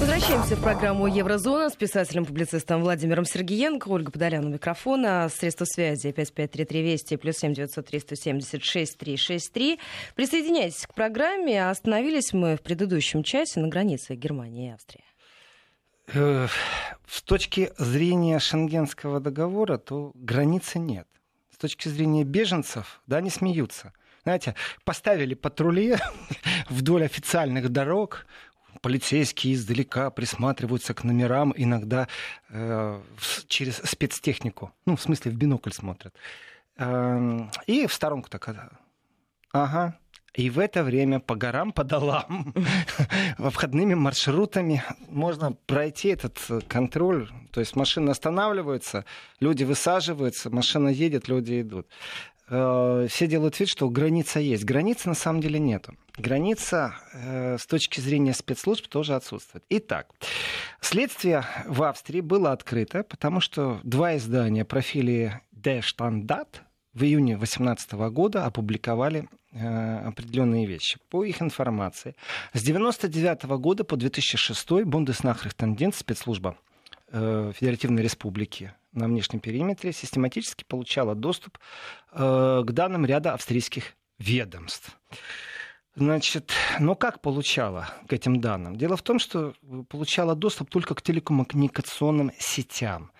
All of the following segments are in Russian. Возвращаемся в программу «Еврозона» с писателем-публицистом Владимиром Сергеенко. Ольга Подоляна у микрофона. Средства связи 553320 плюс 7900-376-363. Присоединяйтесь к программе. Остановились мы в предыдущем часе на границе Германии и Австрии. С точки зрения Шенгенского договора, то границы нет. С точки зрения беженцев, да, они смеются. Знаете, поставили патрули вдоль официальных дорог. Полицейские издалека присматриваются к номерам, иногда через спецтехнику. Ну, в смысле, в бинокль смотрят. И в сторонку так. Ага. И в это время по горам, по долам, обходными маршрутами можно пройти этот контроль. То есть машины останавливаются, люди высаживаются, машина едет, люди идут. Все делают вид, что граница есть. Границы на самом деле нету. Граница с точки зрения спецслужб тоже отсутствует. Итак, следствие в Австрии было открыто, потому что два издания профиля Der Standard в июне 2018 года опубликовали определенные вещи. По их информации, с 1999 года по 2006 Bundesnachrichtendienst, спецслужба Федеративной Республики на внешнем периметре, систематически получала доступ к данным ряда австрийских ведомств. Значит, но как получала к этим данным? Дело в том, что получала доступ только к телекоммуникационным сетям.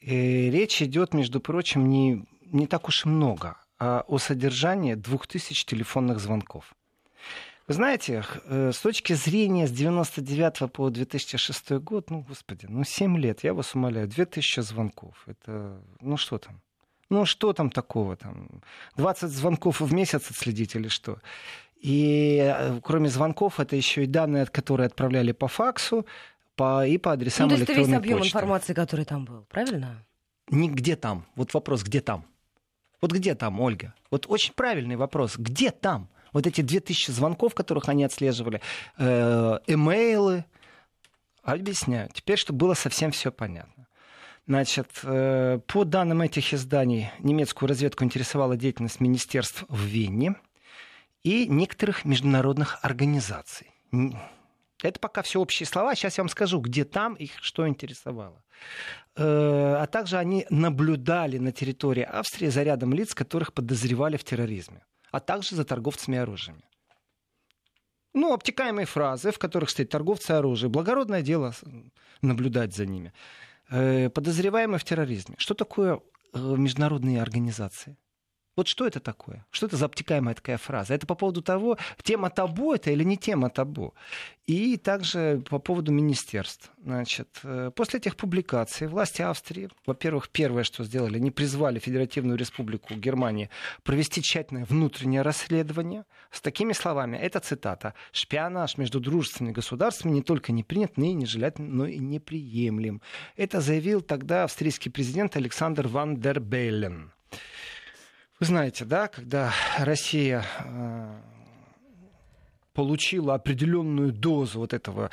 И речь идет, между прочим, не так уж и много, а о содержании 2000 телефонных звонков. Вы знаете, с точки зрения с 1999 по 2006 год, 7 лет, я вас умоляю, 2000 звонков. Это, что там? Что там такого? Там 20 звонков в месяц отследить или что? И кроме звонков, это еще и данные, которые отправляли по факсу и по адресам электронной почты. То есть это весь объем информации, который там был, правильно? Нигде там. Вот вопрос, где там? Вот где там, Ольга? Вот очень правильный вопрос. Где там? Вот эти 2000 звонков, которых они отслеживали, имейлы. Объясняю. Теперь, чтобы было совсем все понятно. Значит, по данным этих изданий, немецкую разведку интересовала деятельность министерств в Вене и некоторых международных организаций. Это пока все общие слова. Сейчас я вам скажу, где там их что интересовало. А также они наблюдали на территории Австрии за рядом лиц, которых подозревали в терроризме, а также за торговцами оружием. Обтекаемые фразы, в которых стоит торговцы оружием. Благородное дело наблюдать за ними. Подозреваемые в терроризме. Что такое международные организации? Вот что это такое? Что это за обтекаемая такая фраза? Это по поводу того, тема табу это или не тема табу. И также по поводу министерств. Значит, после этих публикаций власти Австрии, во-первых, первое, что сделали, они призвали Федеративную Республику Германии провести тщательное внутреннее расследование. С такими словами, это цитата. «Шпионаж между дружественными государствами не только не принят, но и нежелательно, но и неприемлем». Это заявил тогда австрийский президент Александр Ван дер Беллен. Вы знаете, да, когда Россия получила определенную дозу вот этого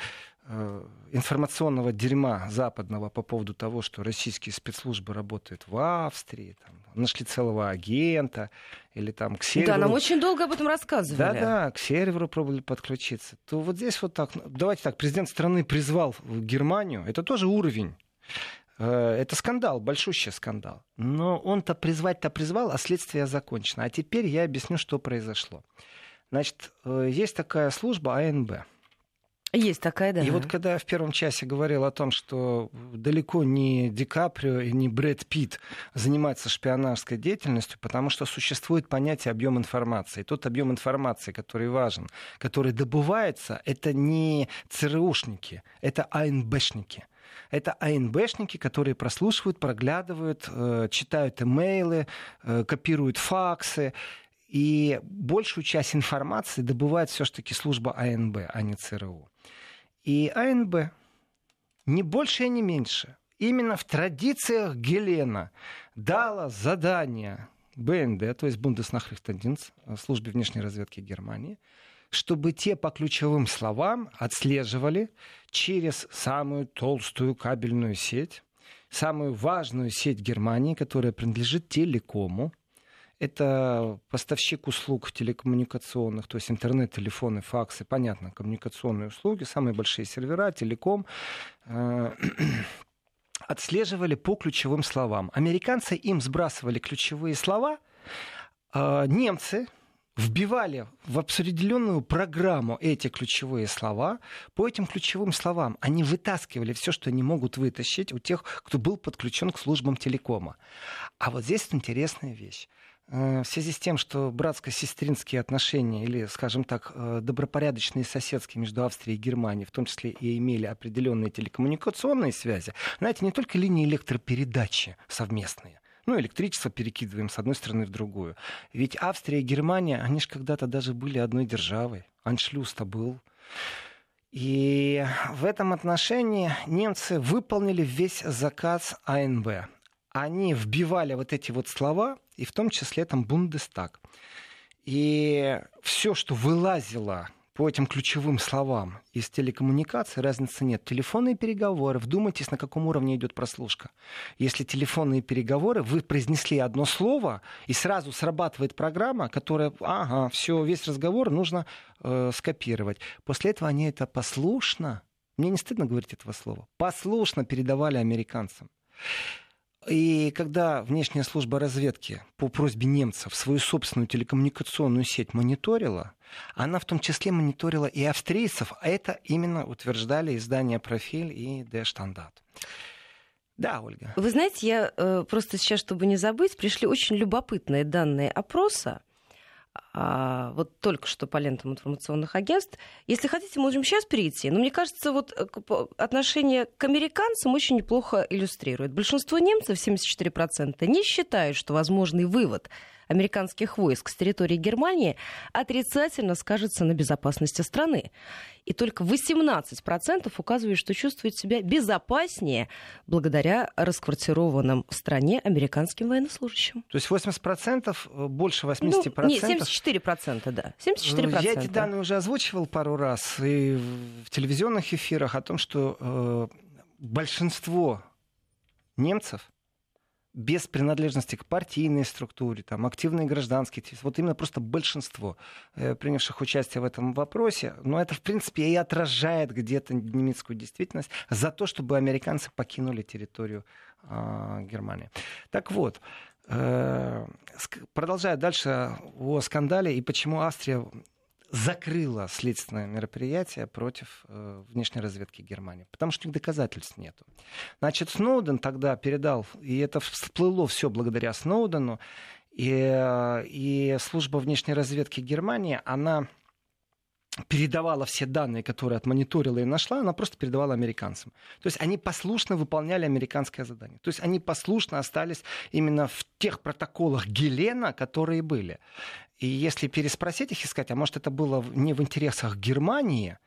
информационного дерьма западного по поводу того, что российские спецслужбы работают в Австрии, там, нашли целого агента или там к серверу... Да, нам очень долго об этом рассказывали. Да, к серверу пробовали подключиться. То вот здесь вот так, давайте так, президент страны призвал Германию, это тоже уровень. Это скандал, большущий скандал. Но он-то призвать-то призвал, а следствие закончено. А теперь я объясню, что произошло. Значит, есть такая служба АНБ. Есть такая, да. И вот когда я в первом часе говорил о том, что далеко не Ди Каприо и не Брэд Питт занимаются шпионажской деятельностью, потому что существует понятие объем информации. Тот объем информации, который важен, который добывается, это не ЦРУшники, это АНБшники. Это АНБшники, которые прослушивают, проглядывают, читают имейлы, копируют факсы. И большую часть информации добывает все-таки служба АНБ, а не ЦРУ. И АНБ не больше и не меньше. Именно в традициях Гелена дала задание БНД, то есть Бундеснахрихтендинст, службе внешней разведки Германии, чтобы те по ключевым словам отслеживали через самую толстую кабельную сеть, самую важную сеть Германии, которая принадлежит телекому. Это поставщик услуг телекоммуникационных, то есть интернет, телефоны, факсы, понятно, коммуникационные услуги, самые большие сервера, телеком, отслеживали по ключевым словам. Американцы им сбрасывали ключевые слова, немцы вбивали в определенную программу эти ключевые слова. По этим ключевым словам они вытаскивали все, что они могут вытащить у тех, кто был подключен к службам телекома. А вот здесь интересная вещь. В связи с тем, что братско-сестринские отношения или, скажем так, добропорядочные соседские между Австрией и Германией, в том числе и имели определенные телекоммуникационные связи, знаете, не только линии электропередачи совместные, электричество перекидываем с одной страны в другую. Ведь Австрия и Германия, они же когда-то даже были одной державой. Аншлюс-то был. И в этом отношении немцы выполнили весь заказ АНБ. Они вбивали вот эти вот слова, и в том числе там Бундестаг. И все, что вылазило по этим ключевым словам из телекоммуникаций, разницы нет. Телефонные переговоры. Вдумайтесь, на каком уровне идет прослушка. Если телефонные переговоры, вы произнесли одно слово, и сразу срабатывает программа, которая, весь разговор нужно скопировать. После этого они это послушно, мне не стыдно говорить этого слова, послушно передавали американцам. И когда внешняя служба разведки по просьбе немцев свою собственную телекоммуникационную сеть мониторила, она в том числе мониторила и австрийцев, а это именно утверждали издания «Профиль» и «Der Standard». Да, Ольга. Вы знаете, я просто сейчас, чтобы не забыть, пришли очень любопытные данные опроса, вот только что по лентам информационных агентств. Если хотите, можем сейчас перейти. Но мне кажется, вот отношение к американцам очень неплохо иллюстрирует. Большинство немцев, 74%, не считают, что возможный вывод американских войск с территории Германии отрицательно скажется на безопасности страны. И только 18% указывают, что чувствуют себя безопаснее благодаря расквартированным в стране американским военнослужащим. То есть 80%, больше 80%? Нет, 74%, да. 74%. Я эти данные уже озвучивал пару раз и в телевизионных эфирах о том, что большинство немцев без принадлежности к партийной структуре, там, активные гражданские, вот именно просто большинство принявших участие в этом вопросе, но это, в принципе, и отражает где-то немецкую действительность за то, чтобы американцы покинули территорию Германии. Так вот, продолжая дальше о скандале и почему Австрия закрыла следственное мероприятие против внешней разведки Германии, потому что доказательств нет. Значит, Сноуден тогда передал, и это всплыло все благодаря Сноудену, и служба внешней разведки Германии, она передавала все данные, которые отмониторила и нашла, она просто передавала американцам. То есть они послушно выполняли американское задание. То есть они послушно остались именно в тех протоколах Гелена, которые были. И если переспросить их и сказать, а может это было не в интересах Германии,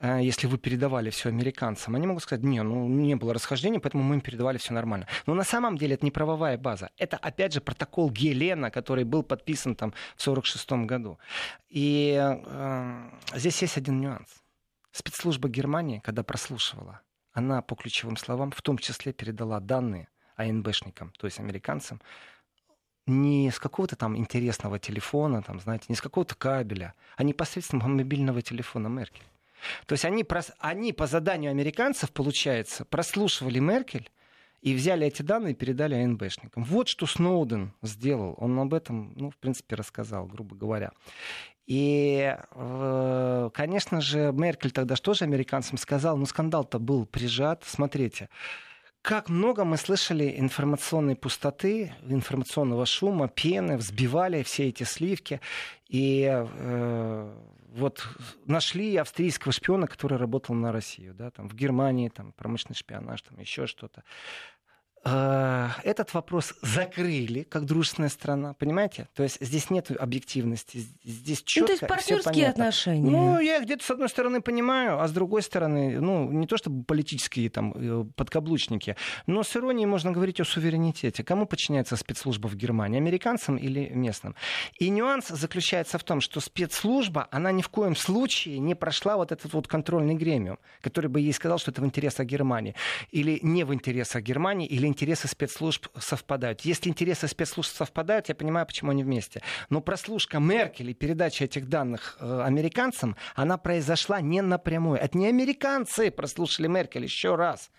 если вы передавали все американцам, они могут сказать, не было расхождения, поэтому мы им передавали все нормально. Но на самом деле это не правовая база. Это, опять же, протокол Гелена, который был подписан там в 1946 году. И здесь есть один нюанс. Спецслужба Германии, когда прослушивала, она по ключевым словам в том числе передала данные АНБшникам, то есть американцам, не с какого-то там интересного телефона, там, знаете, не с какого-то кабеля, а непосредственно мобильного телефона Меркель. То есть они по заданию американцев, получается, прослушивали Меркель и взяли эти данные и передали АНБшникам. Вот что Сноуден сделал. Он об этом, в принципе, рассказал, грубо говоря. И, конечно же, Меркель тогда что же американцам сказал? Скандал-то был прижат. Смотрите, как много мы слышали информационной пустоты, информационного шума, пены, взбивали все эти сливки. И нашли австрийского шпиона, который работал на Россию, да, там, в Германии, там, промышленный шпионаж, там, еще что-то. Этот вопрос закрыли как дружественная страна, понимаете? То есть здесь нет объективности, здесь четко. То есть партнерские отношения. Я их где-то с одной стороны понимаю, а с другой стороны, не то чтобы политические там подкаблучники, но с иронией можно говорить о суверенитете. Кому подчиняется спецслужба в Германии, американцам или местным? И нюанс заключается в том, что спецслужба, она ни в коем случае не прошла вот этот вот контрольный гремиум, который бы ей сказал, что это в интересах Германии, или не в интересах Германии, или интересы спецслужб совпадают. Если интересы спецслужб совпадают, я понимаю, почему они вместе. Но прослушка Меркель и передача этих данных американцам, она произошла не напрямую. Это не американцы прослушали Меркель, еще раз.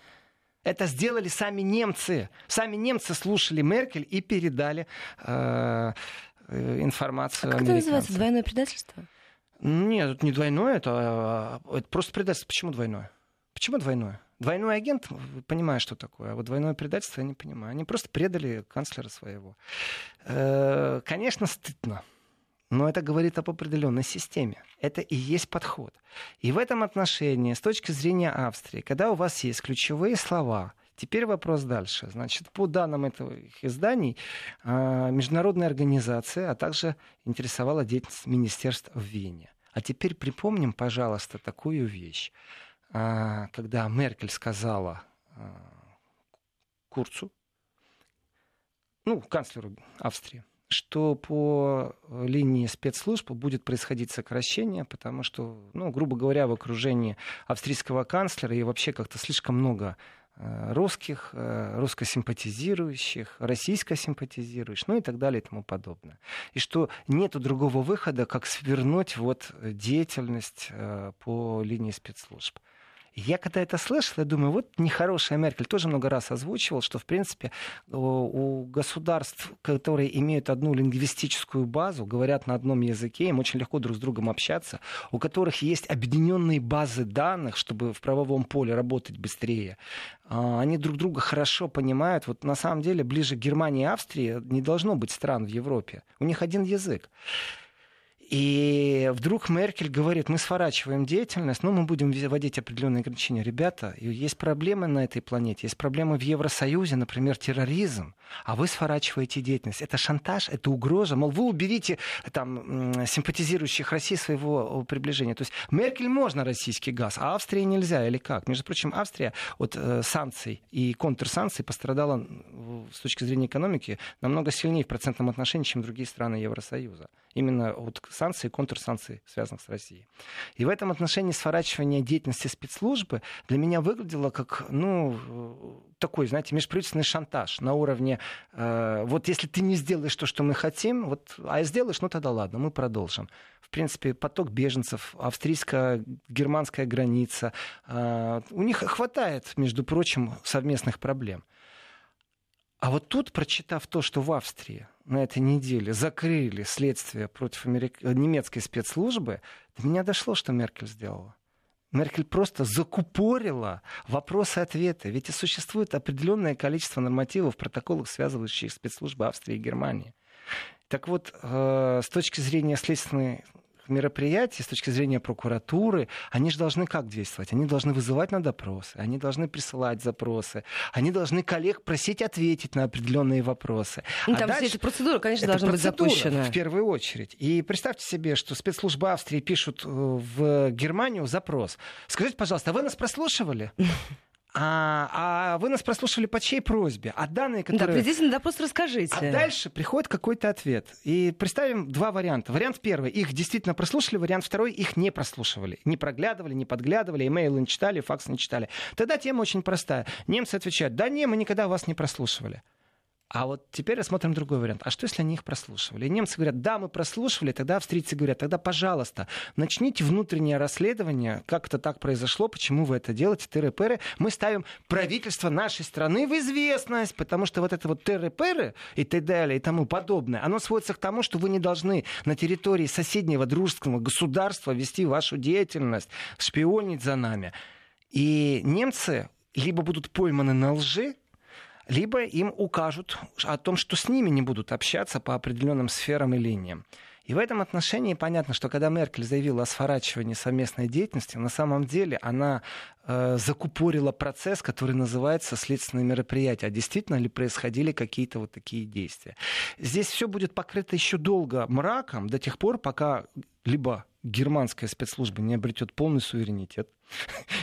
Это сделали сами немцы. Сами немцы слушали Меркель и передали информацию американцам. А как это называется? Двойное предательство? Нет, это не двойное, это просто предательство. Почему двойное? Почему двойное? Двойной агент, понимаю, что такое, а вот двойное предательство я не понимаю. Они просто предали канцлера своего. Конечно, стыдно, но это говорит об определенной системе. Это и есть подход. И в этом отношении, с точки зрения Австрии, когда у вас есть ключевые слова... Теперь вопрос дальше. Значит, по данным этих изданий, международная организация, а также интересовала деятельность министерств в Вене. А теперь припомним, пожалуйста, такую вещь. Когда Меркель сказала Курцу, канцлеру Австрии, что по линии спецслужб будет происходить сокращение, потому что, грубо говоря, в окружении австрийского канцлера и вообще как-то слишком много русских, русско-симпатизирующих, российско-симпатизирующих, и так далее и тому подобное. И что нету другого выхода, как свернуть деятельность по линии спецслужб. Я когда это слышал, я думаю, нехорошая Меркель тоже много раз озвучивал, что, в принципе, у государств, которые имеют одну лингвистическую базу, говорят на одном языке, им очень легко друг с другом общаться, у которых есть объединенные базы данных, чтобы в правовом поле работать быстрее. Они друг друга хорошо понимают. На самом деле, ближе к Германии и Австрии не должно быть стран в Европе. У них один язык. И вдруг Меркель говорит, мы сворачиваем деятельность, но мы будем вводить определенные ограничения. Ребята, есть проблемы на этой планете, есть проблемы в Евросоюзе, например, терроризм, а вы сворачиваете деятельность. Это шантаж, это угроза. Мол, вы уберите симпатизирующих России своего приближения. То есть Меркель можно российский газ, а Австрии нельзя или как? Между прочим, Австрия от санкций и контрсанкций пострадала с точки зрения экономики намного сильнее в процентном отношении, чем другие страны Евросоюза. Именно от санкций и контрсанкций, связанных с Россией. И в этом отношении сворачивание деятельности спецслужбы для меня выглядело как, такой, знаете, межправительственный шантаж на уровне, если ты не сделаешь то, что мы хотим, а сделаешь, тогда ладно, мы продолжим. В принципе, поток беженцев, австрийско-германская граница, у них хватает, между прочим, совместных проблем. А тут, прочитав то, что в Австрии на этой неделе закрыли следствие против немецкой спецслужбы, до меня дошло, что Меркель сделала. Меркель просто закупорила вопросы-ответы. Ведь и существует определенное количество нормативов в протоколах, связывающих спецслужбы Австрии и Германии. Так вот, с точки зрения следственной... мероприятий, с точки зрения прокуратуры, они же должны как действовать? Они должны вызывать на допросы, они должны присылать запросы, они должны коллег просить ответить на определенные вопросы. Там дальше... эта процедура, конечно, должна быть запущена. В первую очередь. И представьте себе, что спецслужбы Австрии пишут в Германию запрос. Скажите, пожалуйста, а вы нас прослушивали? А вы нас прослушали по чьей просьбе? А данные, которые... Да, придите на допрос, расскажите. А дальше приходит какой-то ответ. И представим два варианта. Вариант первый. Их действительно прослушали. Вариант второй. Их не прослушивали. Не проглядывали, не подглядывали. Имейлы не читали, факс не читали. Тогда тема очень простая. Немцы отвечают. Да не, мы никогда вас не прослушивали. А теперь рассмотрим другой вариант. А что, если они их прослушивали? И немцы говорят, да, мы прослушивали. Тогда австрийцы говорят, тогда, пожалуйста, начните внутреннее расследование, как это так произошло, почему вы это делаете, тыры-пыры. Мы ставим правительство нашей страны в известность, потому что это тыры-пыры и так далее, и тому подобное, оно сводится к тому, что вы не должны на территории соседнего дружеского государства вести вашу деятельность, шпионить за нами. И немцы либо будут пойманы на лжи, либо им укажут о том, что с ними не будут общаться по определенным сферам и линиям. И в этом отношении понятно, что когда Меркель заявила о сворачивании совместной деятельности, на самом деле она закупорила процесс, который называется следственное мероприятие. А действительно ли происходили какие-то такие действия? Здесь все будет покрыто еще долго мраком, до тех пор, пока либо германская спецслужба не обретет полный суверенитет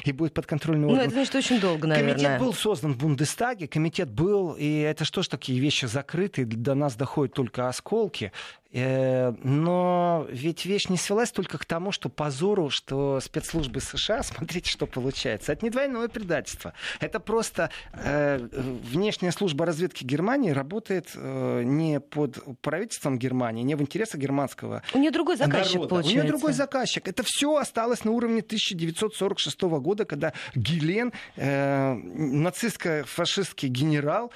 и будет подконтрольный орган. Это значит очень долго, наверное. Комитет был создан в Бундестаге, комитет был, и это что ж такие вещи закрыты, до нас доходят только осколки. Но ведь вещь не свелась только к тому, что позору, что спецслужбы США, смотрите, что получается. Это не двойное предательство. Это просто внешняя служба разведки Германии работает не под правительством Германии, не в интересах германского народа. У нее другой заказчик, получается. У нее другой заказчик. Это все осталось на уровне 1946 года, когда Гелен, нацистско-фашистский генерал,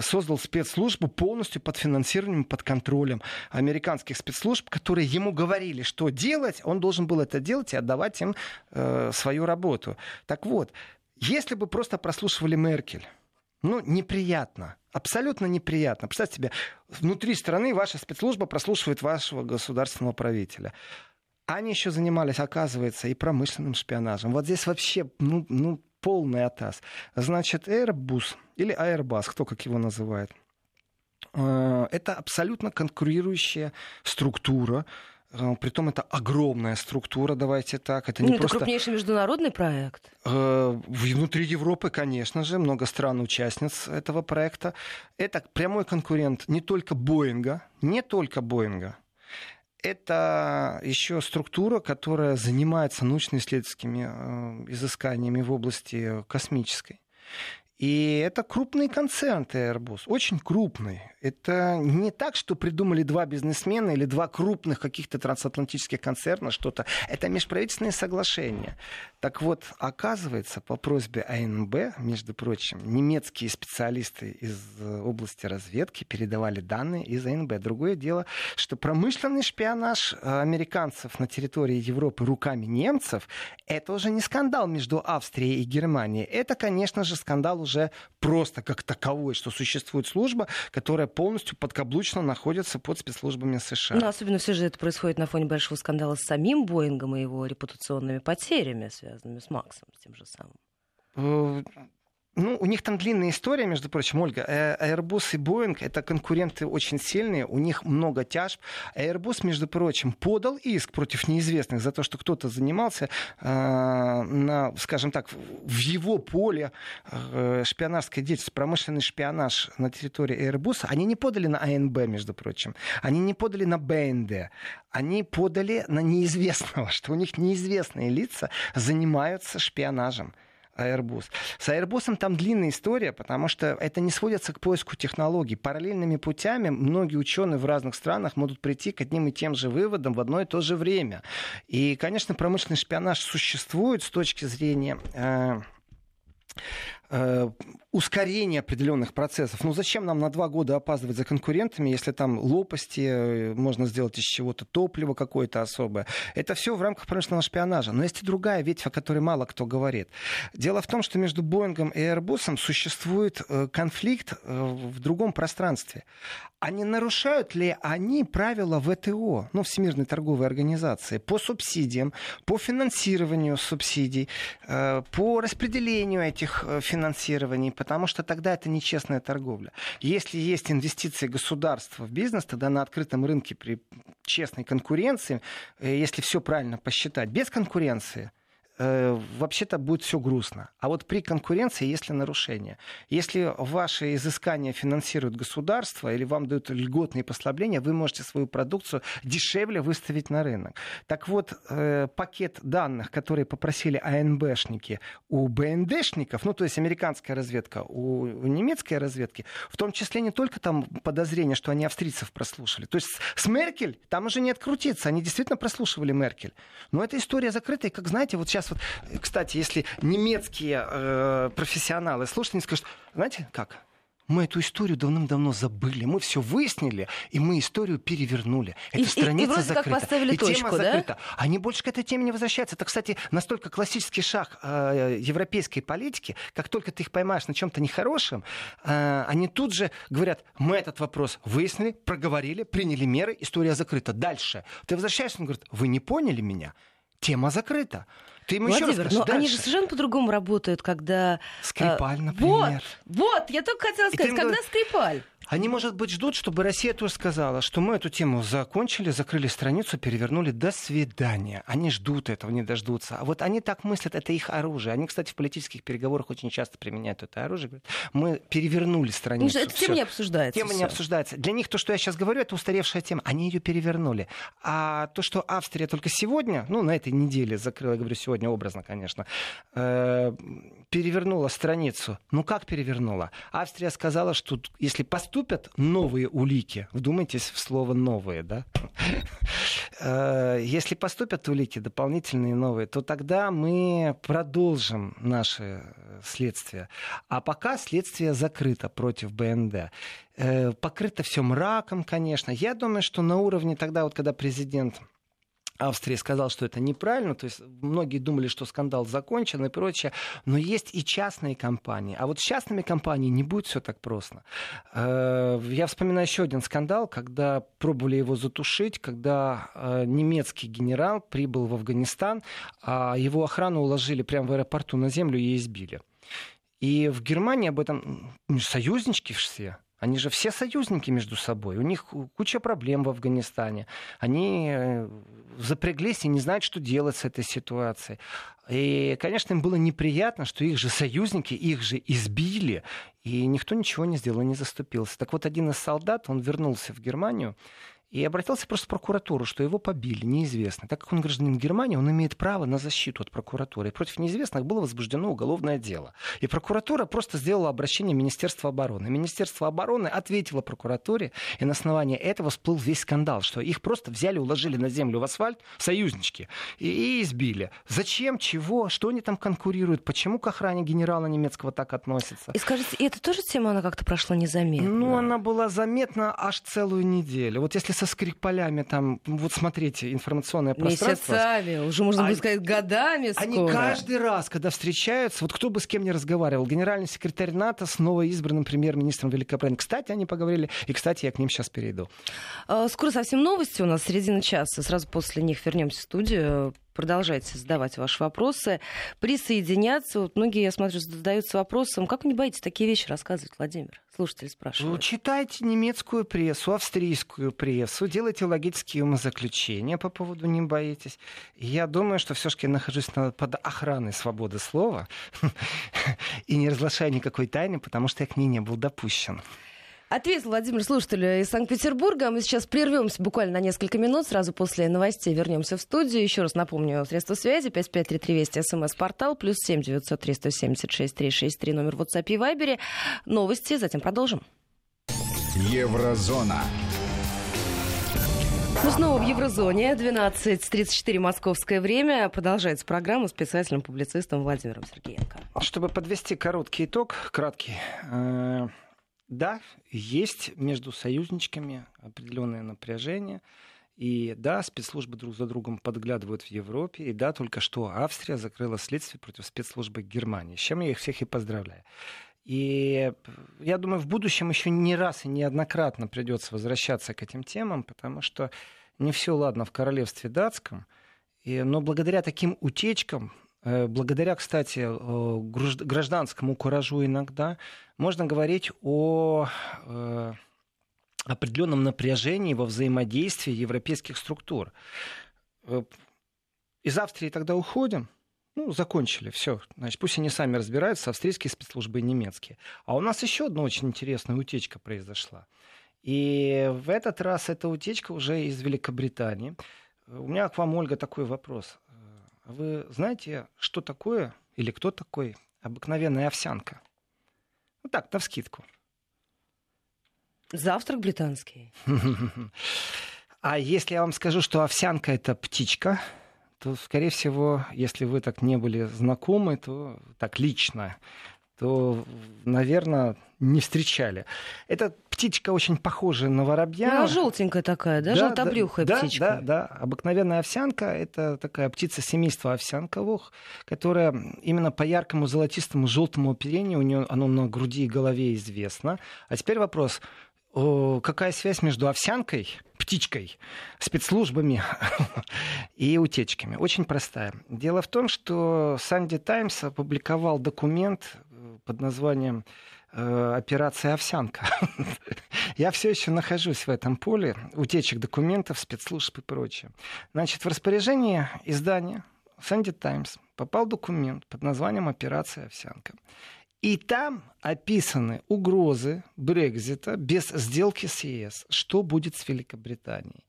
создал спецслужбу полностью под финансированием, под контролем американских спецслужб, которые ему говорили, что делать, он должен был это делать и отдавать им свою работу. Так вот, если бы просто прослушивали Меркель, ну, неприятно, абсолютно неприятно. Представьте себе, внутри страны ваша спецслужба прослушивает вашего государственного правителя. Они еще занимались, оказывается, и промышленным шпионажем. Вот здесь вообще, ну полный атас. Значит, Airbus или Airbus, кто как его называет, это абсолютно конкурирующая структура, притом это огромная структура, давайте так. Это не просто... крупнейший международный проект. Внутри Европы, конечно же, много стран-участниц этого проекта. Это прямой конкурент не только Боинга, это еще структура, которая занимается научно-исследовательскими изысканиями в области космической. И это крупный концерн Airbus, очень крупный. Это не так, что придумали два бизнесмена или два крупных каких-то трансатлантических концерна, что-то. Это межправительственные соглашения. Так вот, оказывается, по просьбе АНБ, между прочим, немецкие специалисты из области разведки передавали данные из АНБ. Другое дело, что промышленный шпионаж американцев на территории Европы руками немцев, это уже не скандал между Австрией и Германией. Это, конечно же, скандал уже просто как таковой, что существует служба, которая полностью подкаблучно находится под спецслужбами США. Ну, особенно все же это происходит на фоне большого скандала с самим Боингом и его репутационными потерями, связанными с Максом, с тем же самым. Ну, у них там длинная история, между прочим, Ольга. Airbus и Boeing — это конкуренты очень сильные, у них много тяжб. Airbus, между прочим, подал иск против неизвестных за то, что кто-то занимался, скажем так, в его поле шпионарской деятельности, промышленный шпионаж на территории Airbus. Они не подали на АНБ, между прочим. Они не подали на БНД. Они подали на неизвестного, что у них неизвестные лица занимаются шпионажем. Airbus. С Airbus там длинная история, потому что это не сводится к поиску технологий. Параллельными путями многие ученые в разных странах могут прийти к одним и тем же выводам в одно и то же время. И, конечно, промышленный шпионаж существует с точки зрения... ускорение определенных процессов. Ну зачем нам на 2 года опаздывать за конкурентами, если там лопасти, можно сделать из чего-то топливо какое-то особое. Это все в рамках промышленного шпионажа. Но есть и другая ветвь, о которой мало кто говорит. Дело в том, что между Боингом и Airbus'ом существует конфликт в другом пространстве. А не нарушают ли они правила ВТО, ну, Всемирной торговой организации, по субсидиям, по финансированию субсидий, по распределению этих финансирований, потому что тогда это нечестная торговля. Если есть инвестиции государства в бизнес, тогда на открытом рынке при честной конкуренции, если все правильно посчитать, без конкуренции, вообще-то будет все грустно. А вот при конкуренции есть ли нарушение? Если ваши изыскания финансирует государство или вам дают льготные послабления, вы можете свою продукцию дешевле выставить на рынок. Так вот, пакет данных, которые попросили АНБшники у БНДшников, ну то есть американская разведка у немецкой разведки, в том числе не только там подозрения, что они австрийцев прослушали. То есть с Меркель там уже не открутиться. Они действительно прослушивали Меркель. Но эта история закрытая, как знаете, вот сейчас кстати, если немецкие профессионалы слушают, они скажут, знаете как? Мы эту историю давным-давно забыли. Мы все выяснили, и мы историю перевернули. Эта страница закрыта. И тема закрыта. Они больше к этой теме не возвращаются. Это, кстати, настолько классический шаг европейской политики. Как только ты их поймаешь на чем-то нехорошем, они тут же говорят, мы этот вопрос выяснили, проговорили, приняли меры, история закрыта. Дальше. Ты возвращаешься, он говорит, вы не поняли меня? Тема закрыта. Ты ему Владимир, еще расскажешь, но они же совершенно по-другому работают, когда... Скрипаль, например. Вот, я только хотела сказать, когда Скрипаль... Они, может быть, ждут, чтобы Россия тоже сказала, что мы эту тему закончили, закрыли страницу, перевернули. До свидания. Они ждут этого, не дождутся. А вот они так мыслят, это их оружие. Они, кстати, в политических переговорах очень часто применяют это оружие. Говорят, мы перевернули страницу. Эта тема не обсуждается. Тема не обсуждается. Для них то, что я сейчас говорю, это устаревшая тема. Они ее перевернули. А то, что Австрия только сегодня, ну, на этой неделе закрыла, я говорю, сегодня образно, конечно, перевернула страницу. Ну, как перевернула? Австрия сказала, что если поступить новые улики. Вдумайтесь в слово «новые», да? Если поступят улики, дополнительные новые, то тогда мы продолжим наши следствия. А пока следствие закрыто против БНД. Покрыто все мраком, конечно. Я думаю, что на уровне тогда, вот когда президент Австрия сказал, что это неправильно, то есть многие думали, что скандал закончен и прочее, но есть и частные компании, а вот с частными компаниями не будет все так просто. Я вспоминаю еще один скандал, когда пробовали его затушить, когда немецкий генерал прибыл в Афганистан, а его охрану уложили прямо в аэропорту на землю и избили. И в Германии об этом союзнички все. Они же все союзники между собой. У них куча проблем в Афганистане. Они запряглись и не знают, что делать с этой ситуацией. И, конечно, им было неприятно, что их же союзники, их же избили. И никто ничего не сделал, не заступился. Так вот, один из солдат, он вернулся в Германию и обратился просто в прокуратуру, что его побили, неизвестно. Так как он гражданин Германии, он имеет право на защиту от прокуратуры. И против неизвестных было возбуждено уголовное дело. И прокуратура просто сделала обращение в Министерство обороны. Министерство обороны ответило прокуратуре, и на основании этого всплыл весь скандал, что их просто взяли, уложили на землю в асфальт союзнички и избили. Зачем, чего, что они там конкурируют, почему к охране генерала немецкого так относятся. И скажите, это тоже тема, она как-то прошла незаметно? Ну, она была заметна аж целую неделю. Вот если со Скрипалями, там, вот смотрите, информационное пространство. Месяцами, уже можно сказать, годами скоро. Они каждый раз, когда встречаются, вот кто бы с кем ни разговаривал, генеральный секретарь НАТО с новоизбранным премьер-министром Великобритании. Кстати, они поговорили, и, кстати, я к ним сейчас перейду. Скоро совсем новости у нас, середина часа. Сразу после них вернемся в студию. Продолжайте задавать ваши вопросы, присоединяться. Вот многие, я смотрю, задаются вопросом, как вы не боитесь такие вещи рассказывать, Владимир? Слушатели спрашивают. Ну, читайте немецкую прессу, австрийскую прессу, делайте логические умозаключения по поводу «не боитесь». Я думаю, что все-таки я нахожусь под охраной свободы слова и не разглашаю никакой тайны, потому что я к ней не был допущен. Ответил Владимир слушателю из Санкт-Петербурга. Мы сейчас прервемся буквально на несколько минут. Сразу после новостей вернемся в студию. Еще раз напомню, средства связи 553320, смс-портал, +7 900 376 363, номер в WhatsApp и Viber. Новости, затем продолжим. Еврозона. Ну, снова в Еврозоне. 12:34 московское время. Продолжается программа с писателем-публицистом Владимиром Сергеенко. Чтобы подвести короткий итог, краткий... Да, есть между союзничками определенное напряжение. И да, спецслужбы друг за другом подглядывают в Европе. И да, только что Австрия закрыла следствие против спецслужбы Германии. С чем я их всех и поздравляю. И я думаю, в будущем еще не раз и неоднократно придется возвращаться к этим темам, потому что не все ладно в королевстве датском. Но благодаря таким утечкам... Благодаря, кстати, гражданскому куражу иногда можно говорить о определенном напряжении во взаимодействии европейских структур. Из Австрии тогда уходим. Ну, закончили, все. Значит, пусть они сами разбираются, австрийские спецслужбы и немецкие. А у нас еще одна очень интересная утечка произошла. И в этот раз эта утечка уже из Великобритании. У меня к вам, Ольга, такой вопрос. Вы знаете, что такое или кто такой обыкновенная овсянка? Ну так, навскидку. Завтрак британский. А если я вам скажу, что овсянка — это птичка, то, скорее всего, если вы так не были знакомы, то так лично, то, наверное, не встречали. Это птичка очень похожая на воробья. Она желтенькая такая, да? Желтобрюхая птичка. Да. Обыкновенная овсянка — это такая птица семейства овсянковых, которая именно по яркому золотистому желтому оперению, у нее оно на груди и голове известно. А теперь вопрос. Какая связь между овсянкой, птичкой, спецслужбами и утечками? Очень простая. Дело в том, что Sunday Times опубликовал документ под названием операция «Овсянка». Я все еще нахожусь в этом поле утечек документов, спецслужб и прочее. Значит, в распоряжение издания Sunday Times попал документ под названием «Операция Овсянка». И там описаны угрозы Брексита без сделки с ЕС. Что будет с Великобританией?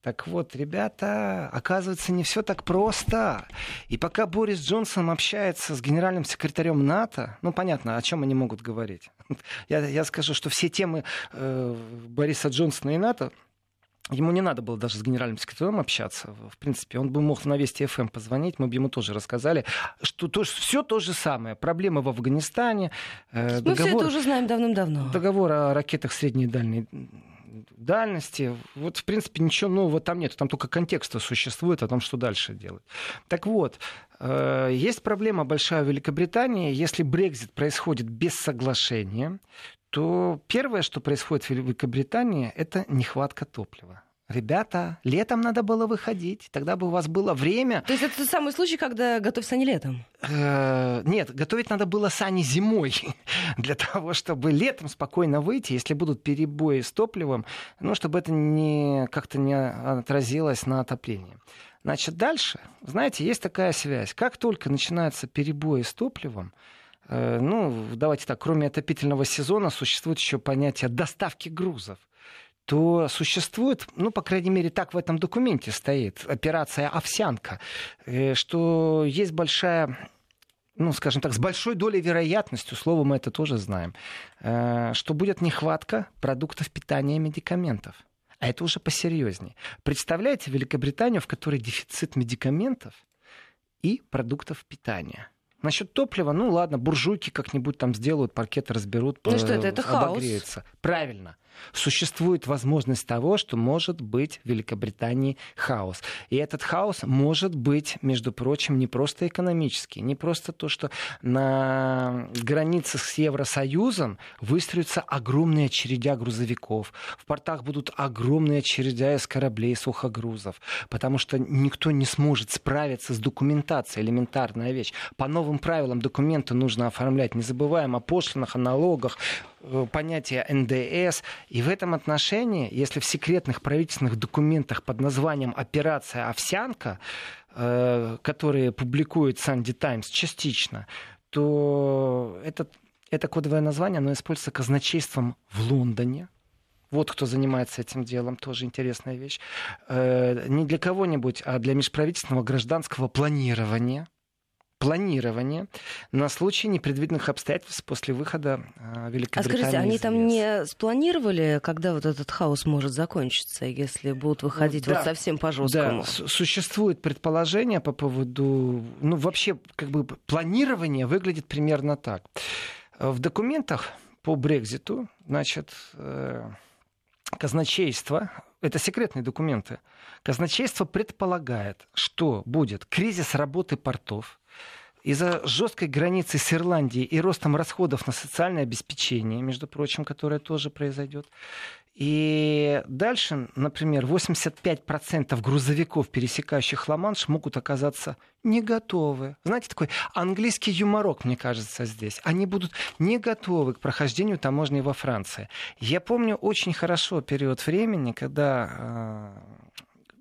Так вот, ребята, оказывается, не все так просто. И пока Борис Джонсон общается с генеральным секретарем НАТО, ну, понятно, о чем они могут говорить. Я скажу, что все темы Бориса Джонсона и НАТО, ему не надо было даже с генеральным секретарем общаться. В принципе, он бы мог на Вести ФМ позвонить, мы бы ему тоже рассказали, что все то же самое. Проблемы в Афганистане. Мы все это уже знаем давным-давно. Договор о ракетах средней и дальней дальности. Вот, в принципе, ничего нового там нет. Там только контекста существует о том, что дальше делать. Так вот, есть проблема большая в Великобритании. Если Брексит происходит без соглашения, то первое, что происходит в Великобритании, это нехватка топлива. Ребята, летом надо было выходить, тогда бы у вас было время. То есть это тот самый случай, когда готовь сани летом? Нет, готовить надо было сани зимой, для того, чтобы летом спокойно выйти, если будут перебои с топливом, ну, чтобы это как-то не отразилось на отоплении. Значит, дальше, знаете, есть такая связь. Как только начинаются перебои с топливом, давайте так, кроме отопительного сезона существует еще понятие доставки грузов, то существует, по крайней мере, так в этом документе стоит, операция «Овсянка», что есть большая, с большой долей вероятности, слово мы это тоже знаем, что будет нехватка продуктов питания и медикаментов. А это уже посерьезнее. Представляете Великобританию, в которой дефицит медикаментов и продуктов питания? Насчет топлива, буржуйки как-нибудь там сделают, паркеты разберут, обогреются. Хаос. Правильно. Существует возможность того, что может быть в Великобритании хаос. И этот хаос может быть, между прочим, не просто экономический, не просто то, что на границах с Евросоюзом выстроятся огромные очередя грузовиков, в портах будут огромные очередя из кораблей, сухогрузов, потому что никто не сможет справиться с документацией, элементарная вещь. По новым правилам документы нужно оформлять, не забываем о пошлинах, о налогах, понятие НДС. И в этом отношении, если в секретных правительственных документах под названием «Операция Овсянка», которые публикует Sunday Times частично, то это кодовое название, оно используется казначейством в Лондоне. Вот кто занимается этим делом, тоже интересная вещь. Не для кого-нибудь, а для межправительственного гражданского планирования. Планирование на случай непредвиденных обстоятельств после выхода Великобритании. А скажите, они там не спланировали, когда вот этот хаос может закончиться, если будут выходить совсем по-жесткому? Да, существует предположение по поводу... планирование выглядит примерно так. В документах по Брекситу, казначейство... Это секретные документы. Казначейство предполагает, что будет кризис работы портов из-за жесткой границы с Ирландией и ростом расходов на социальное обеспечение, между прочим, которое тоже произойдет. И дальше, например, 85% грузовиков, пересекающих Ла-Манш, могут оказаться не готовы. Знаете, такой английский юморок, мне кажется, здесь. Они будут не готовы к прохождению таможни во Франции. Я помню очень хорошо период времени, когда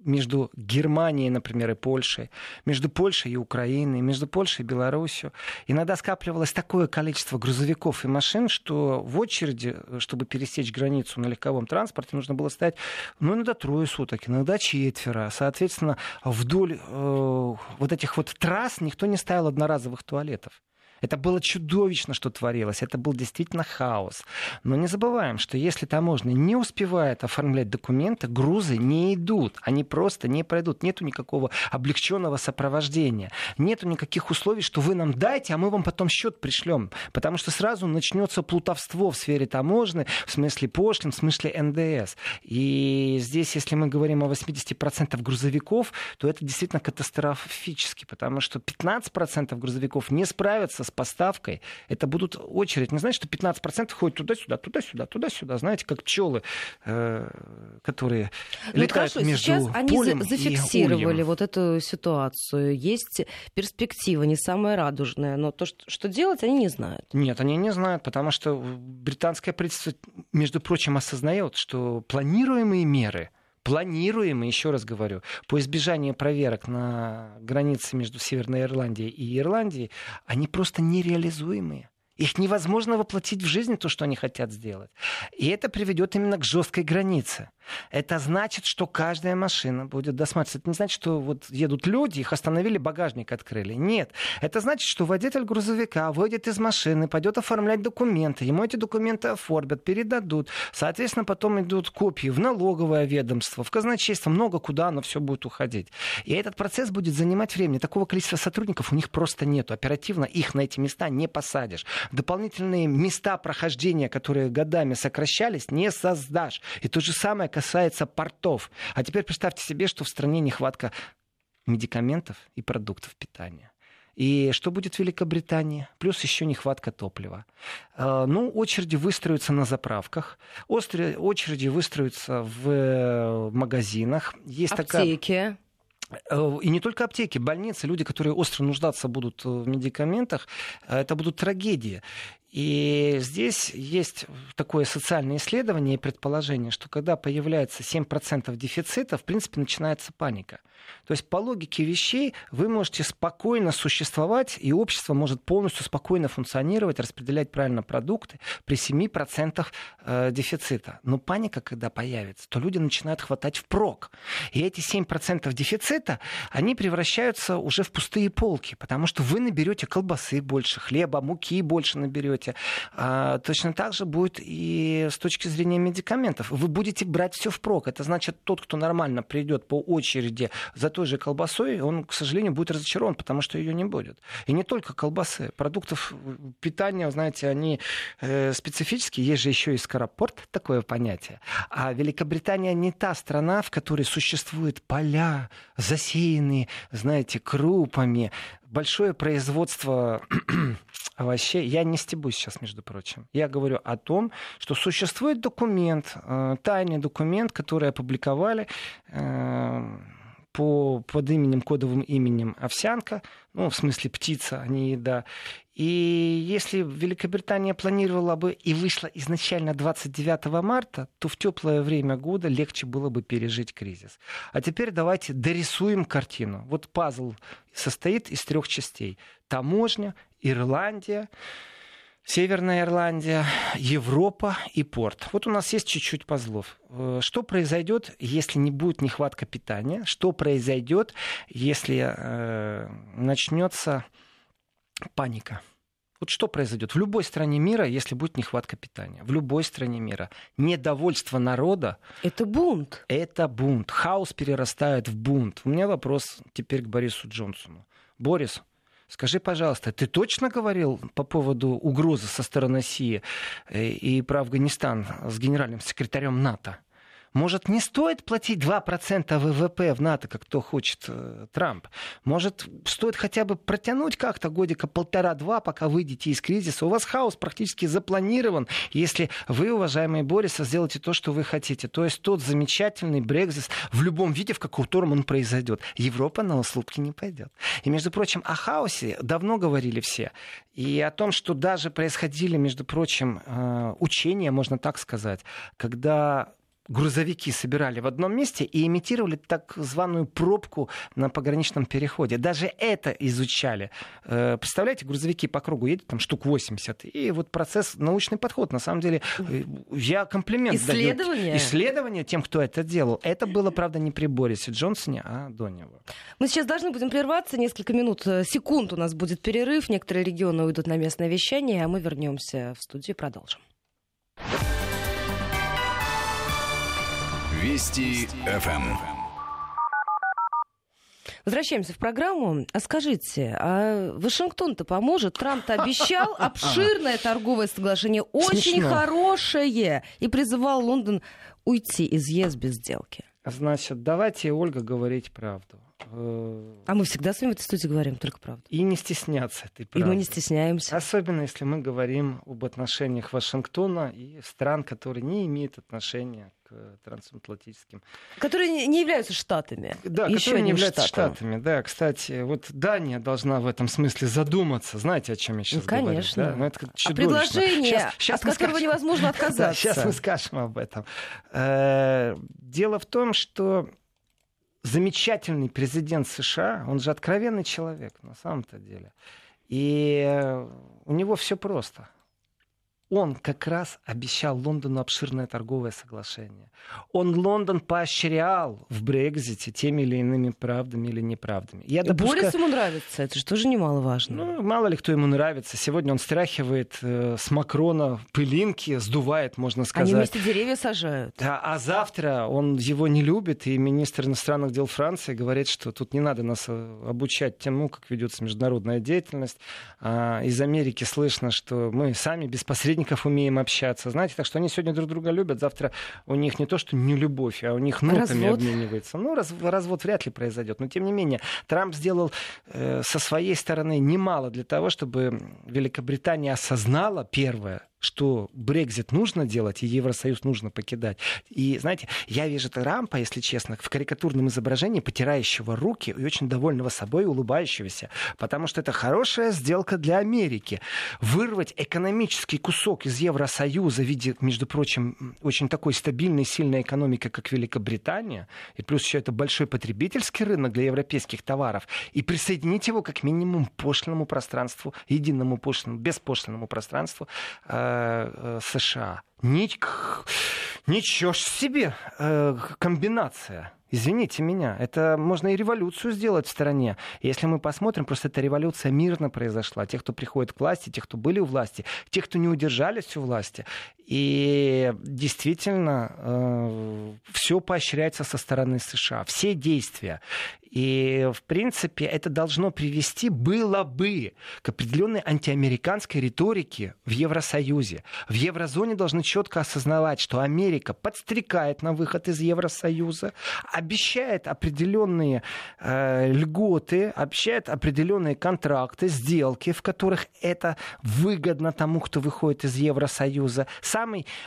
между Германией, например, и Польшей, между Польшей и Украиной, между Польшей и Белоруссией иногда скапливалось такое количество грузовиков и машин, что в очереди, чтобы пересечь границу на легковом транспорте, нужно было стоять иногда трое суток, иногда четверо. Соответственно, вдоль этих трасс никто не ставил одноразовых туалетов. Это было чудовищно, что творилось. Это был действительно хаос. Но не забываем, что если таможня не успевает оформлять документы, грузы не идут. Они просто не пройдут. Нету никакого облегченного сопровождения. Нету никаких условий, что вы нам дайте, а мы вам потом счет пришлем. Потому что сразу начнется плутовство в сфере таможни, в смысле пошлин, в смысле НДС. И здесь, если мы говорим о 80% грузовиков, то это действительно катастрофически. Потому что 15% грузовиков не справятся с поставкой, это будут очередь. Не знаете, что 15% ходят туда-сюда, туда-сюда, туда-сюда. Знаете, как пчелы, которые летают хорошо, между полем и ульем. Сейчас они зафиксировали вот эту ситуацию. Есть перспектива, не самая радужная, но то, что делать, они не знают. Нет, они не знают, потому что британское правительство, между прочим, осознает, что планируемые меры... Планируемые, еще раз говорю, по избежанию проверок на границе между Северной Ирландией и Ирландией, они просто нереализуемые. Их невозможно воплотить в жизнь, то, что они хотят сделать. И это приведет именно к жесткой границе. Это значит, что каждая машина будет досматриваться. Это не значит, что вот едут люди, их остановили, багажник открыли. Нет. Это значит, что водитель грузовика выйдет из машины, пойдет оформлять документы. Ему эти документы оформят, передадут. Соответственно, потом идут копии в налоговое ведомство, в казначейство, много куда оно все будет уходить. И этот процесс будет занимать время. Такого количества сотрудников у них просто нету. Оперативно их на эти места не посадишь. Дополнительные места прохождения, которые годами сокращались, не создашь. И то же самое касается портов. А теперь представьте себе, что в стране нехватка медикаментов и продуктов питания. И что будет в Великобритании? Плюс еще нехватка топлива. Ну, очереди выстроятся на заправках, очереди выстроятся в магазинах. Есть аптеки. И не только аптеки, больницы, люди, которые остро нуждаться будут в медикаментах, это будут трагедии. И здесь есть такое социальное исследование и предположение, что когда появляется 7% дефицита, в принципе, начинается паника. То есть по логике вещей вы можете спокойно существовать, и общество может полностью спокойно функционировать, распределять правильно продукты при 7% дефицита. Но паника, когда появится, то люди начинают хватать впрок. И эти 7% дефицита, они превращаются уже в пустые полки, потому что вы наберете колбасы больше, хлеба, муки больше наберете. Точно так же будет и с точки зрения медикаментов. Вы будете брать все впрок. Это значит, тот, кто нормально придет по очереди за той же колбасой, он, к сожалению, будет разочарован, потому что ее не будет. И не только колбасы. Продуктов питания, знаете, они специфические. Есть же еще и скоропорт, такое понятие. А Великобритания не та страна, в которой существуют поля, засеянные, знаете, крупами. Большое производство овощей. Я не стебусь сейчас, между прочим. Я говорю о том, что существует документ, тайный документ, который опубликовали... под именем, кодовым именем овсянка, ну, в смысле птица, а не еда. И если Великобритания планировала бы и вышла изначально 29 марта, то в теплое время года легче было бы пережить кризис. А теперь давайте дорисуем картину. Вот пазл состоит из трех частей. Таможня, Ирландия, Северная Ирландия, Европа и порт. Вот у нас есть чуть-чуть пазлов. Что произойдет, если не будет нехватка питания? Что произойдет, если начнется паника? Вот что произойдет в любой стране мира, если будет нехватка питания? В любой стране мира. Недовольство народа... Это бунт. Это бунт. Хаос перерастает в бунт. У меня вопрос теперь к Борису Джонсону. Борис, скажи, пожалуйста, ты точно говорил по поводу угрозы со стороны России и про Афганистан с генеральным секретарем НАТО? Может, не стоит платить 2% ВВП в НАТО, как кто хочет Трамп? Может, стоит хотя бы протянуть как-то годика полтора-два, пока выйдете из кризиса? У вас хаос практически запланирован, если вы, уважаемые Бориса, сделаете то, что вы хотите. То есть тот замечательный Брексит в любом виде, в котором он произойдет. Европа на уступки не пойдет. И, между прочим, о хаосе давно говорили все. И о том, что даже происходили, между прочим, учения, можно так сказать, когда... грузовики собирали в одном месте и имитировали так званую пробку на пограничном переходе. Даже это изучали. Представляете, грузовики по кругу едут, там штук 80. И вот процесс, научный подход. На самом деле, я комплимент даю. Исследование тем, кто это делал. Это было, правда, не при Борисе Джонсоне, а до него. Мы сейчас должны будем прерваться. Несколько минут, секунд у нас будет перерыв. Некоторые регионы уйдут на местное вещание, а мы вернемся в студию и продолжим. Вести ФМ. Возвращаемся в программу. А скажите, а Вашингтон-то поможет? Трамп-то обещал обширное торговое соглашение, очень хорошее, и призывал Лондон уйти из ЕС без сделки. Значит, давайте, Ольга, говорить правду. А мы всегда с вами в этой студии говорим только правду. И не стесняться этой правды. И мы не стесняемся. Особенно, если мы говорим об отношениях Вашингтона и стран, которые не имеют отношения к трансатлантическим. Которые не являются штатами. Да, еще которые не являются штатами. Да, кстати, вот Дания должна в этом смысле задуматься. Знаете, о чем я сейчас говорю? Конечно. Да? Но это чудовищно. А предложение, сейчас от которого невозможно отказаться. Сейчас мы скажем об этом. Дело в том, что замечательный президент США, он же откровенный человек на самом-то деле. И у него все просто. Он как раз обещал Лондону обширное торговое соглашение. Он Лондон поощрял в Брексите теми или иными правдами или неправдами. Борис ему нравится, это же тоже немаловажно. Ну, мало ли кто ему нравится. Сегодня он стряхивает с Макрона пылинки, сдувает, можно сказать. Они вместе деревья сажают. Да, а завтра он его не любит, и министр иностранных дел Франции говорит, что тут не надо нас обучать тому, как ведется международная деятельность. Из Америки слышно, что мы сами без посредников умеем общаться, знаете, так что они сегодня друг друга любят, завтра у них не то, что не любовь, а у них нотами обменивается. Ну, развод вряд ли произойдет, но тем не менее, Трамп сделал со своей стороны немало для того, чтобы Великобритания осознала, первое, что Брексит нужно делать и Евросоюз нужно покидать. И, знаете, я вижу Трампа, если честно, в карикатурном изображении потирающего руки и очень довольного собой улыбающегося, потому что это хорошая сделка для Америки. Вырвать экономический кусок из Евросоюза в виде, между прочим, очень такой стабильной, сильной экономики, как Великобритания, и плюс еще это большой потребительский рынок для европейских товаров, и присоединить его как минимум пошлинному пространству, единому пошлинному, беспошлинному пространству США. Ничего ж себе комбинация. Извините меня, это можно и революцию сделать в стране. Если мы посмотрим, просто эта революция мирно произошла. Те, кто приходит к власти, те, кто были у власти, те, кто не удержались у власти. И действительно, все поощряется со стороны США. Все действия. И, в принципе, это должно привести, было бы, к определенной антиамериканской риторике в Евросоюзе. В еврозоне должны четко осознавать, что Америка подстрекает на выход из Евросоюза, обещает определенные льготы, обещает определенные контракты, сделки, в которых это выгодно тому, кто выходит из Евросоюза.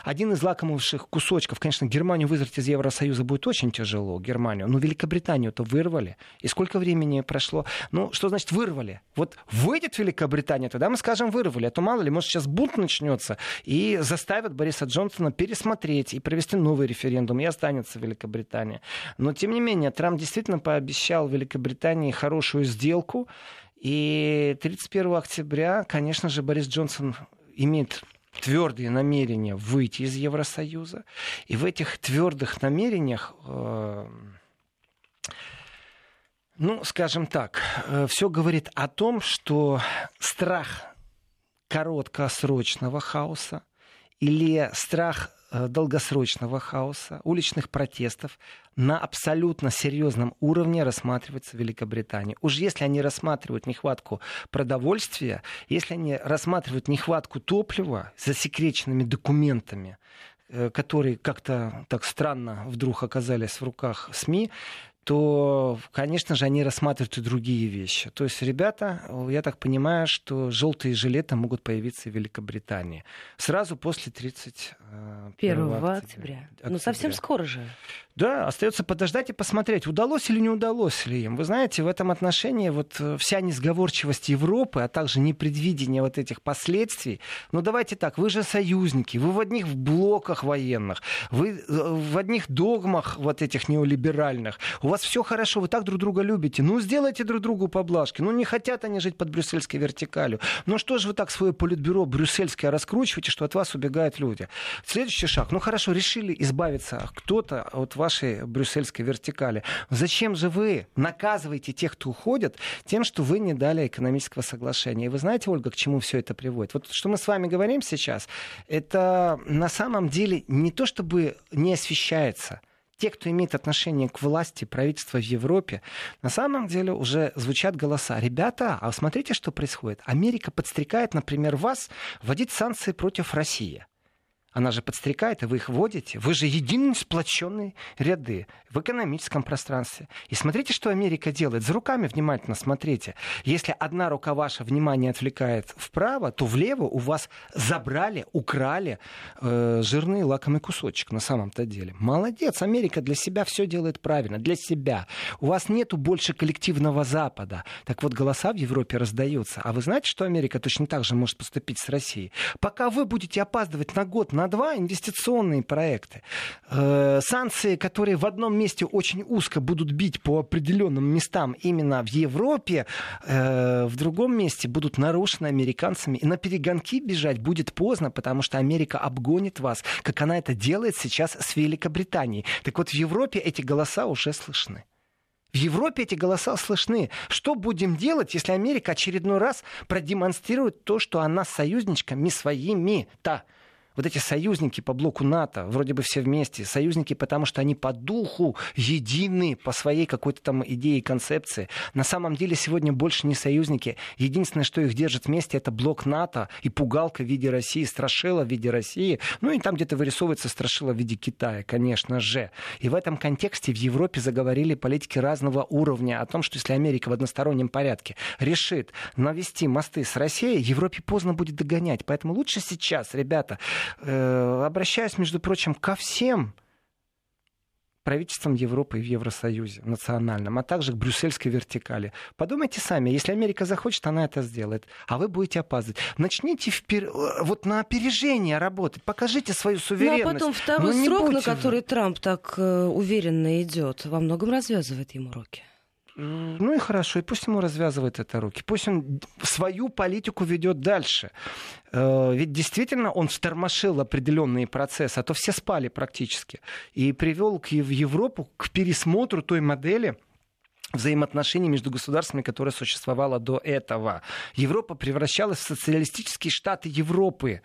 Один из лакомых кусочков, конечно, Германию вызвать из Евросоюза будет очень тяжело, Германию, но Великобританию-то вырвали. И сколько времени прошло? Ну, что значит вырвали? Вот выйдет Великобритания, тогда мы скажем вырвали, а то мало ли, может, сейчас бунт начнется и заставят Бориса Джонсона пересмотреть и провести новый референдум, и останется Великобритания. Но, тем не менее, Трамп действительно пообещал Великобритании хорошую сделку. И 31 октября, конечно же, Борис Джонсон имеет твердые намерения выйти из Евросоюза. И в этих твердых намерениях, скажем так, все говорит о том, что страх короткосрочного хаоса или страх долгосрочного хаоса, уличных протестов на абсолютно серьезном уровне рассматривается Великобритания. Уж если они рассматривают нехватку продовольствия, если они рассматривают нехватку топлива с засекреченными документами, которые как-то так странно вдруг оказались в руках СМИ, то, конечно же, они рассматривают и другие вещи. То есть, ребята, я так понимаю, что желтые жилеты могут появиться в Великобритании сразу после 31 октября. Ну, совсем скоро же. Да, остается подождать и посмотреть, удалось или не удалось ли им. Вы знаете, в этом отношении вот вся несговорчивость Европы, а также непредвидение вот этих последствий. Ну, давайте так, вы же союзники, вы в одних блоках военных, вы в одних догмах вот этих неолиберальных, у вас все хорошо, вы так друг друга любите. Ну, сделайте друг другу поблажки. Ну, не хотят они жить под брюссельской вертикалью. Ну, что же вы так свое политбюро брюссельское раскручиваете, что от вас убегают люди? Следующий шаг. Ну, хорошо, решили избавиться кто-то от вашей брюссельской вертикали. Зачем же вы наказываете тех, кто уходит, тем, что вы не дали экономического соглашения? И вы знаете, Ольга, к чему все это приводит? Вот что мы с вами говорим сейчас, это на самом деле не то, чтобы не освещается. Те, кто имеет отношение к власти, правительства в Европе, на самом деле уже звучат голоса. Ребята, а смотрите, что происходит. Америка подстрекает, например, вас вводить санкции против России. Она же подстрекает, и вы их вводите. Вы же единые сплоченные ряды в экономическом пространстве. И смотрите, что Америка делает. За руками внимательно смотрите. Если одна рука ваша внимание отвлекает вправо, то влево у вас забрали, украли жирный лакомый кусочек на самом-то деле. Молодец, Америка для себя все делает правильно. Для себя. У вас нету больше коллективного Запада. Так вот, голоса в Европе раздаются. А вы знаете, что Америка точно так же может поступить с Россией? Пока вы будете опаздывать на год, на два инвестиционные проекты. Санкции, которые в одном месте очень узко будут бить по определенным местам именно в Европе, в другом месте будут нарушены американцами. И на перегонки бежать будет поздно, потому что Америка обгонит вас, как она это делает сейчас с Великобританией. Так вот, в Европе эти голоса уже слышны. В Европе эти голоса слышны. Что будем делать, если Америка очередной раз продемонстрирует то, что она с союзничками своими-то? Вот эти союзники по блоку НАТО, вроде бы все вместе, союзники, потому что они по духу едины, по своей какой-то там идее и концепции. На самом деле сегодня больше не союзники. Единственное, что их держит вместе, это блок НАТО и пугалка в виде России, страшила в виде России. Ну и там где-то вырисовывается страшила в виде Китая, конечно же. И в этом контексте в Европе заговорили политики разного уровня о том, что если Америка в одностороннем порядке решит навести мосты с Россией, Европе поздно будет догонять. Поэтому лучше сейчас, ребята... Обращаюсь, между прочим, ко всем правительствам Европы и в Евросоюзе национальном, а также к брюссельской вертикали. Подумайте сами, если Америка захочет, она это сделает, а вы будете опаздывать. Начните вот на опережение работать, покажите свою суверенность. Ну, а потом второй срок, на который Трамп так уверенно идет, во многом развязывает ему руки. Ну и хорошо, и пусть ему развязывают это руки, пусть он свою политику ведет дальше. Ведь действительно он стормошил определенные процессы, а то все спали практически, и привел в Европу к пересмотру той модели взаимоотношений между государствами, которая существовала до этого. Европа превращалась в социалистические штаты Европы.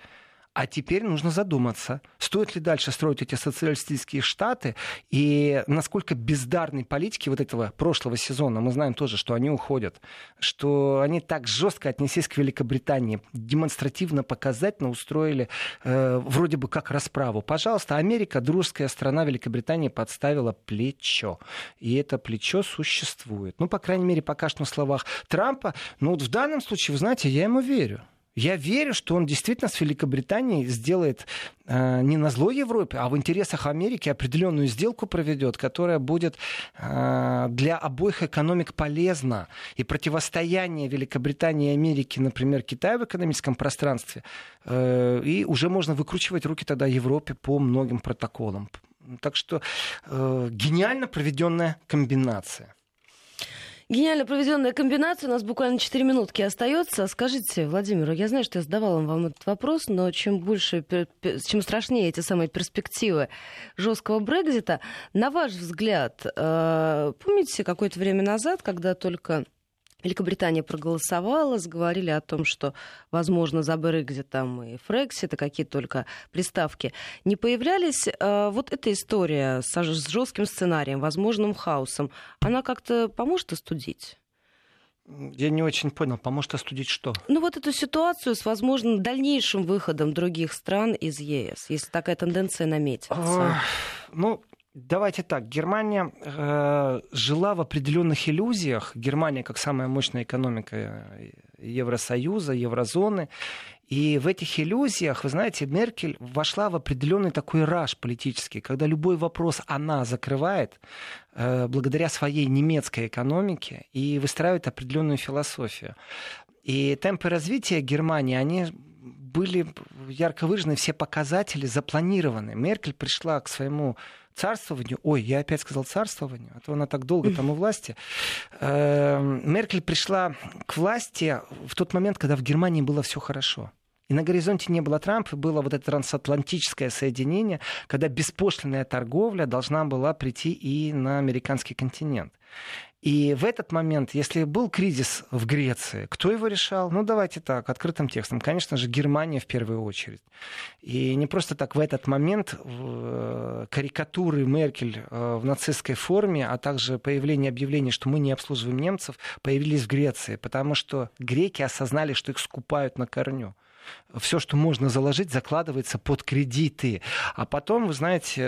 А теперь нужно задуматься, стоит ли дальше строить эти социалистические штаты, и насколько бездарны политики вот этого прошлого сезона. Мы знаем тоже, что они уходят, что они так жестко отнеслись к Великобритании, демонстративно, показательно устроили вроде бы как расправу. Пожалуйста, Америка, дружеская страна Великобритании, подставила плечо. И это плечо существует. Ну, по крайней мере, пока что на словах Трампа. Но вот в данном случае, вы знаете, я ему верю. Я верю, что он действительно с Великобританией сделает не на зло Европе, а в интересах Америки определенную сделку проведет, которая будет для обоих экономик полезна. И противостояние Великобритании и Америки, например, Китая в экономическом пространстве, и уже можно выкручивать руки тогда Европе по многим протоколам. Так что гениально проведенная комбинация. Гениально проведенная комбинация. У нас буквально 4 минутки остается. Скажите, Владимир, я знаю, что я задавала вам этот вопрос, но чем страшнее эти самые перспективы жесткого Брексита, на ваш взгляд, помните какое-то время назад, когда только Великобритания проголосовала, заговорили о том, что, возможно, за Брексит там и Фрексит, и какие только приставки не появлялись. Вот эта история с жестким сценарием, возможным хаосом, она как-то поможет остудить? Я не очень понял, поможет остудить что? Ну вот эту ситуацию с возможным дальнейшим выходом других стран из ЕС, если такая тенденция наметится. Ну... Давайте так, Германия жила в определенных иллюзиях. Германия как самая мощная экономика Евросоюза, еврозоны. И в этих иллюзиях, вы знаете, Меркель вошла в определенный такой раж политический, когда любой вопрос она закрывает благодаря своей немецкой экономике и выстраивает определенную философию. И темпы развития Германии, они... были ярко выражены, все показатели запланированы. Меркель пришла к своему царствованию. Ой, я опять сказал царствованию, а то она так долго там у власти. Меркель пришла к власти в тот момент, когда в Германии было все хорошо. И на горизонте не было Трампа, было вот это трансатлантическое соединение, когда беспошлинная торговля должна была прийти и на американский континент. И в этот момент, если был кризис в Греции, кто его решал? Ну, давайте так, открытым текстом. Конечно же, Германия в первую очередь. И не просто так в этот момент карикатуры Меркель в нацистской форме, а также появление объявлений, что мы не обслуживаем немцев, появились в Греции, потому что греки осознали, что их скупают на корню. все, что можно заложить, закладывается под кредиты. А потом, вы знаете,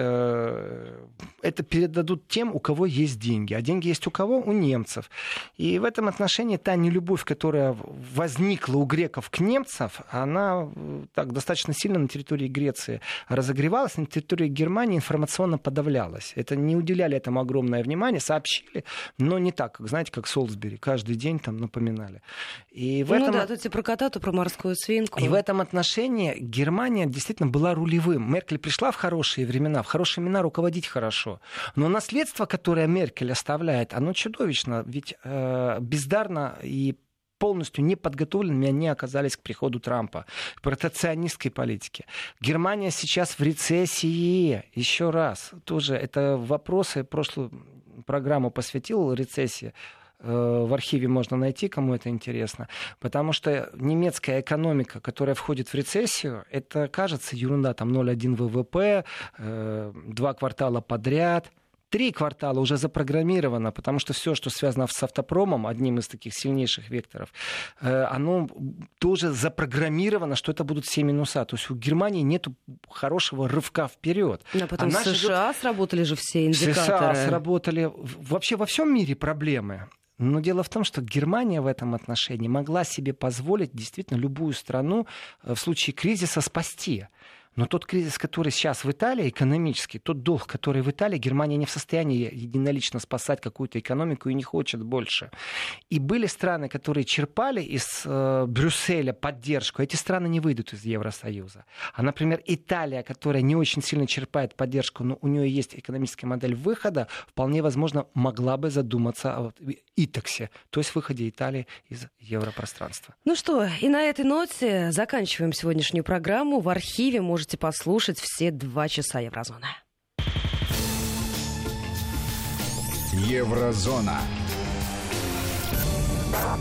это передадут тем, у кого есть деньги. А деньги есть у кого? У немцев. И в этом отношении та нелюбовь, которая возникла у греков к немцам, она так достаточно сильно на территории Греции разогревалась, на территории Германии информационно подавлялась. Это не уделяли этому огромное внимание, сообщили, но не так, как, знаете, как Солсбери. Каждый день там напоминали. И в этом... да, тут и про кота, то про морскую свинку. И в этом отношении Германия действительно была рулевым. Меркель пришла в хорошие времена, в хорошие времена руководить хорошо. Но наследство, которое Меркель оставляет, оно чудовищно, ведь бездарно и полностью неподготовленными они оказались к приходу Трампа, к протекционистской политике. Германия сейчас в рецессии. Еще раз, тоже это вопросы, прошлую программу посвятил рецессии. В архиве можно найти, кому это интересно. Потому что немецкая экономика, которая входит в рецессию, это, кажется, ерунда. Там 0,1 ВВП, 2 квартала подряд. 3 квартала уже запрограммировано, потому что все, что связано с автопромом, одним из таких сильнейших векторов, оно тоже запрограммировано, что это будут все минуса. То есть у Германии нет хорошего рывка вперед. А потом в США сработали же все индикаторы. В США сработали. Вообще во всем мире проблемы. Но дело в том, что Германия в этом отношении могла себе позволить действительно любую страну в случае кризиса спасти. Но тот кризис, который сейчас в Италии экономический, тот долг, который в Италии, Германия не в состоянии единолично спасать какую-то экономику и не хочет больше. И были страны, которые черпали из Брюсселя поддержку. Эти страны не выйдут из Евросоюза. А, например, Италия, которая не очень сильно черпает поддержку, но у нее есть экономическая модель выхода, вполне возможно, могла бы задуматься о итаксе, то есть выходе Италии из европространства. Ну что, и на этой ноте заканчиваем сегодняшнюю программу. В архиве можете послушать все 2 часа Еврозоны. Еврозона.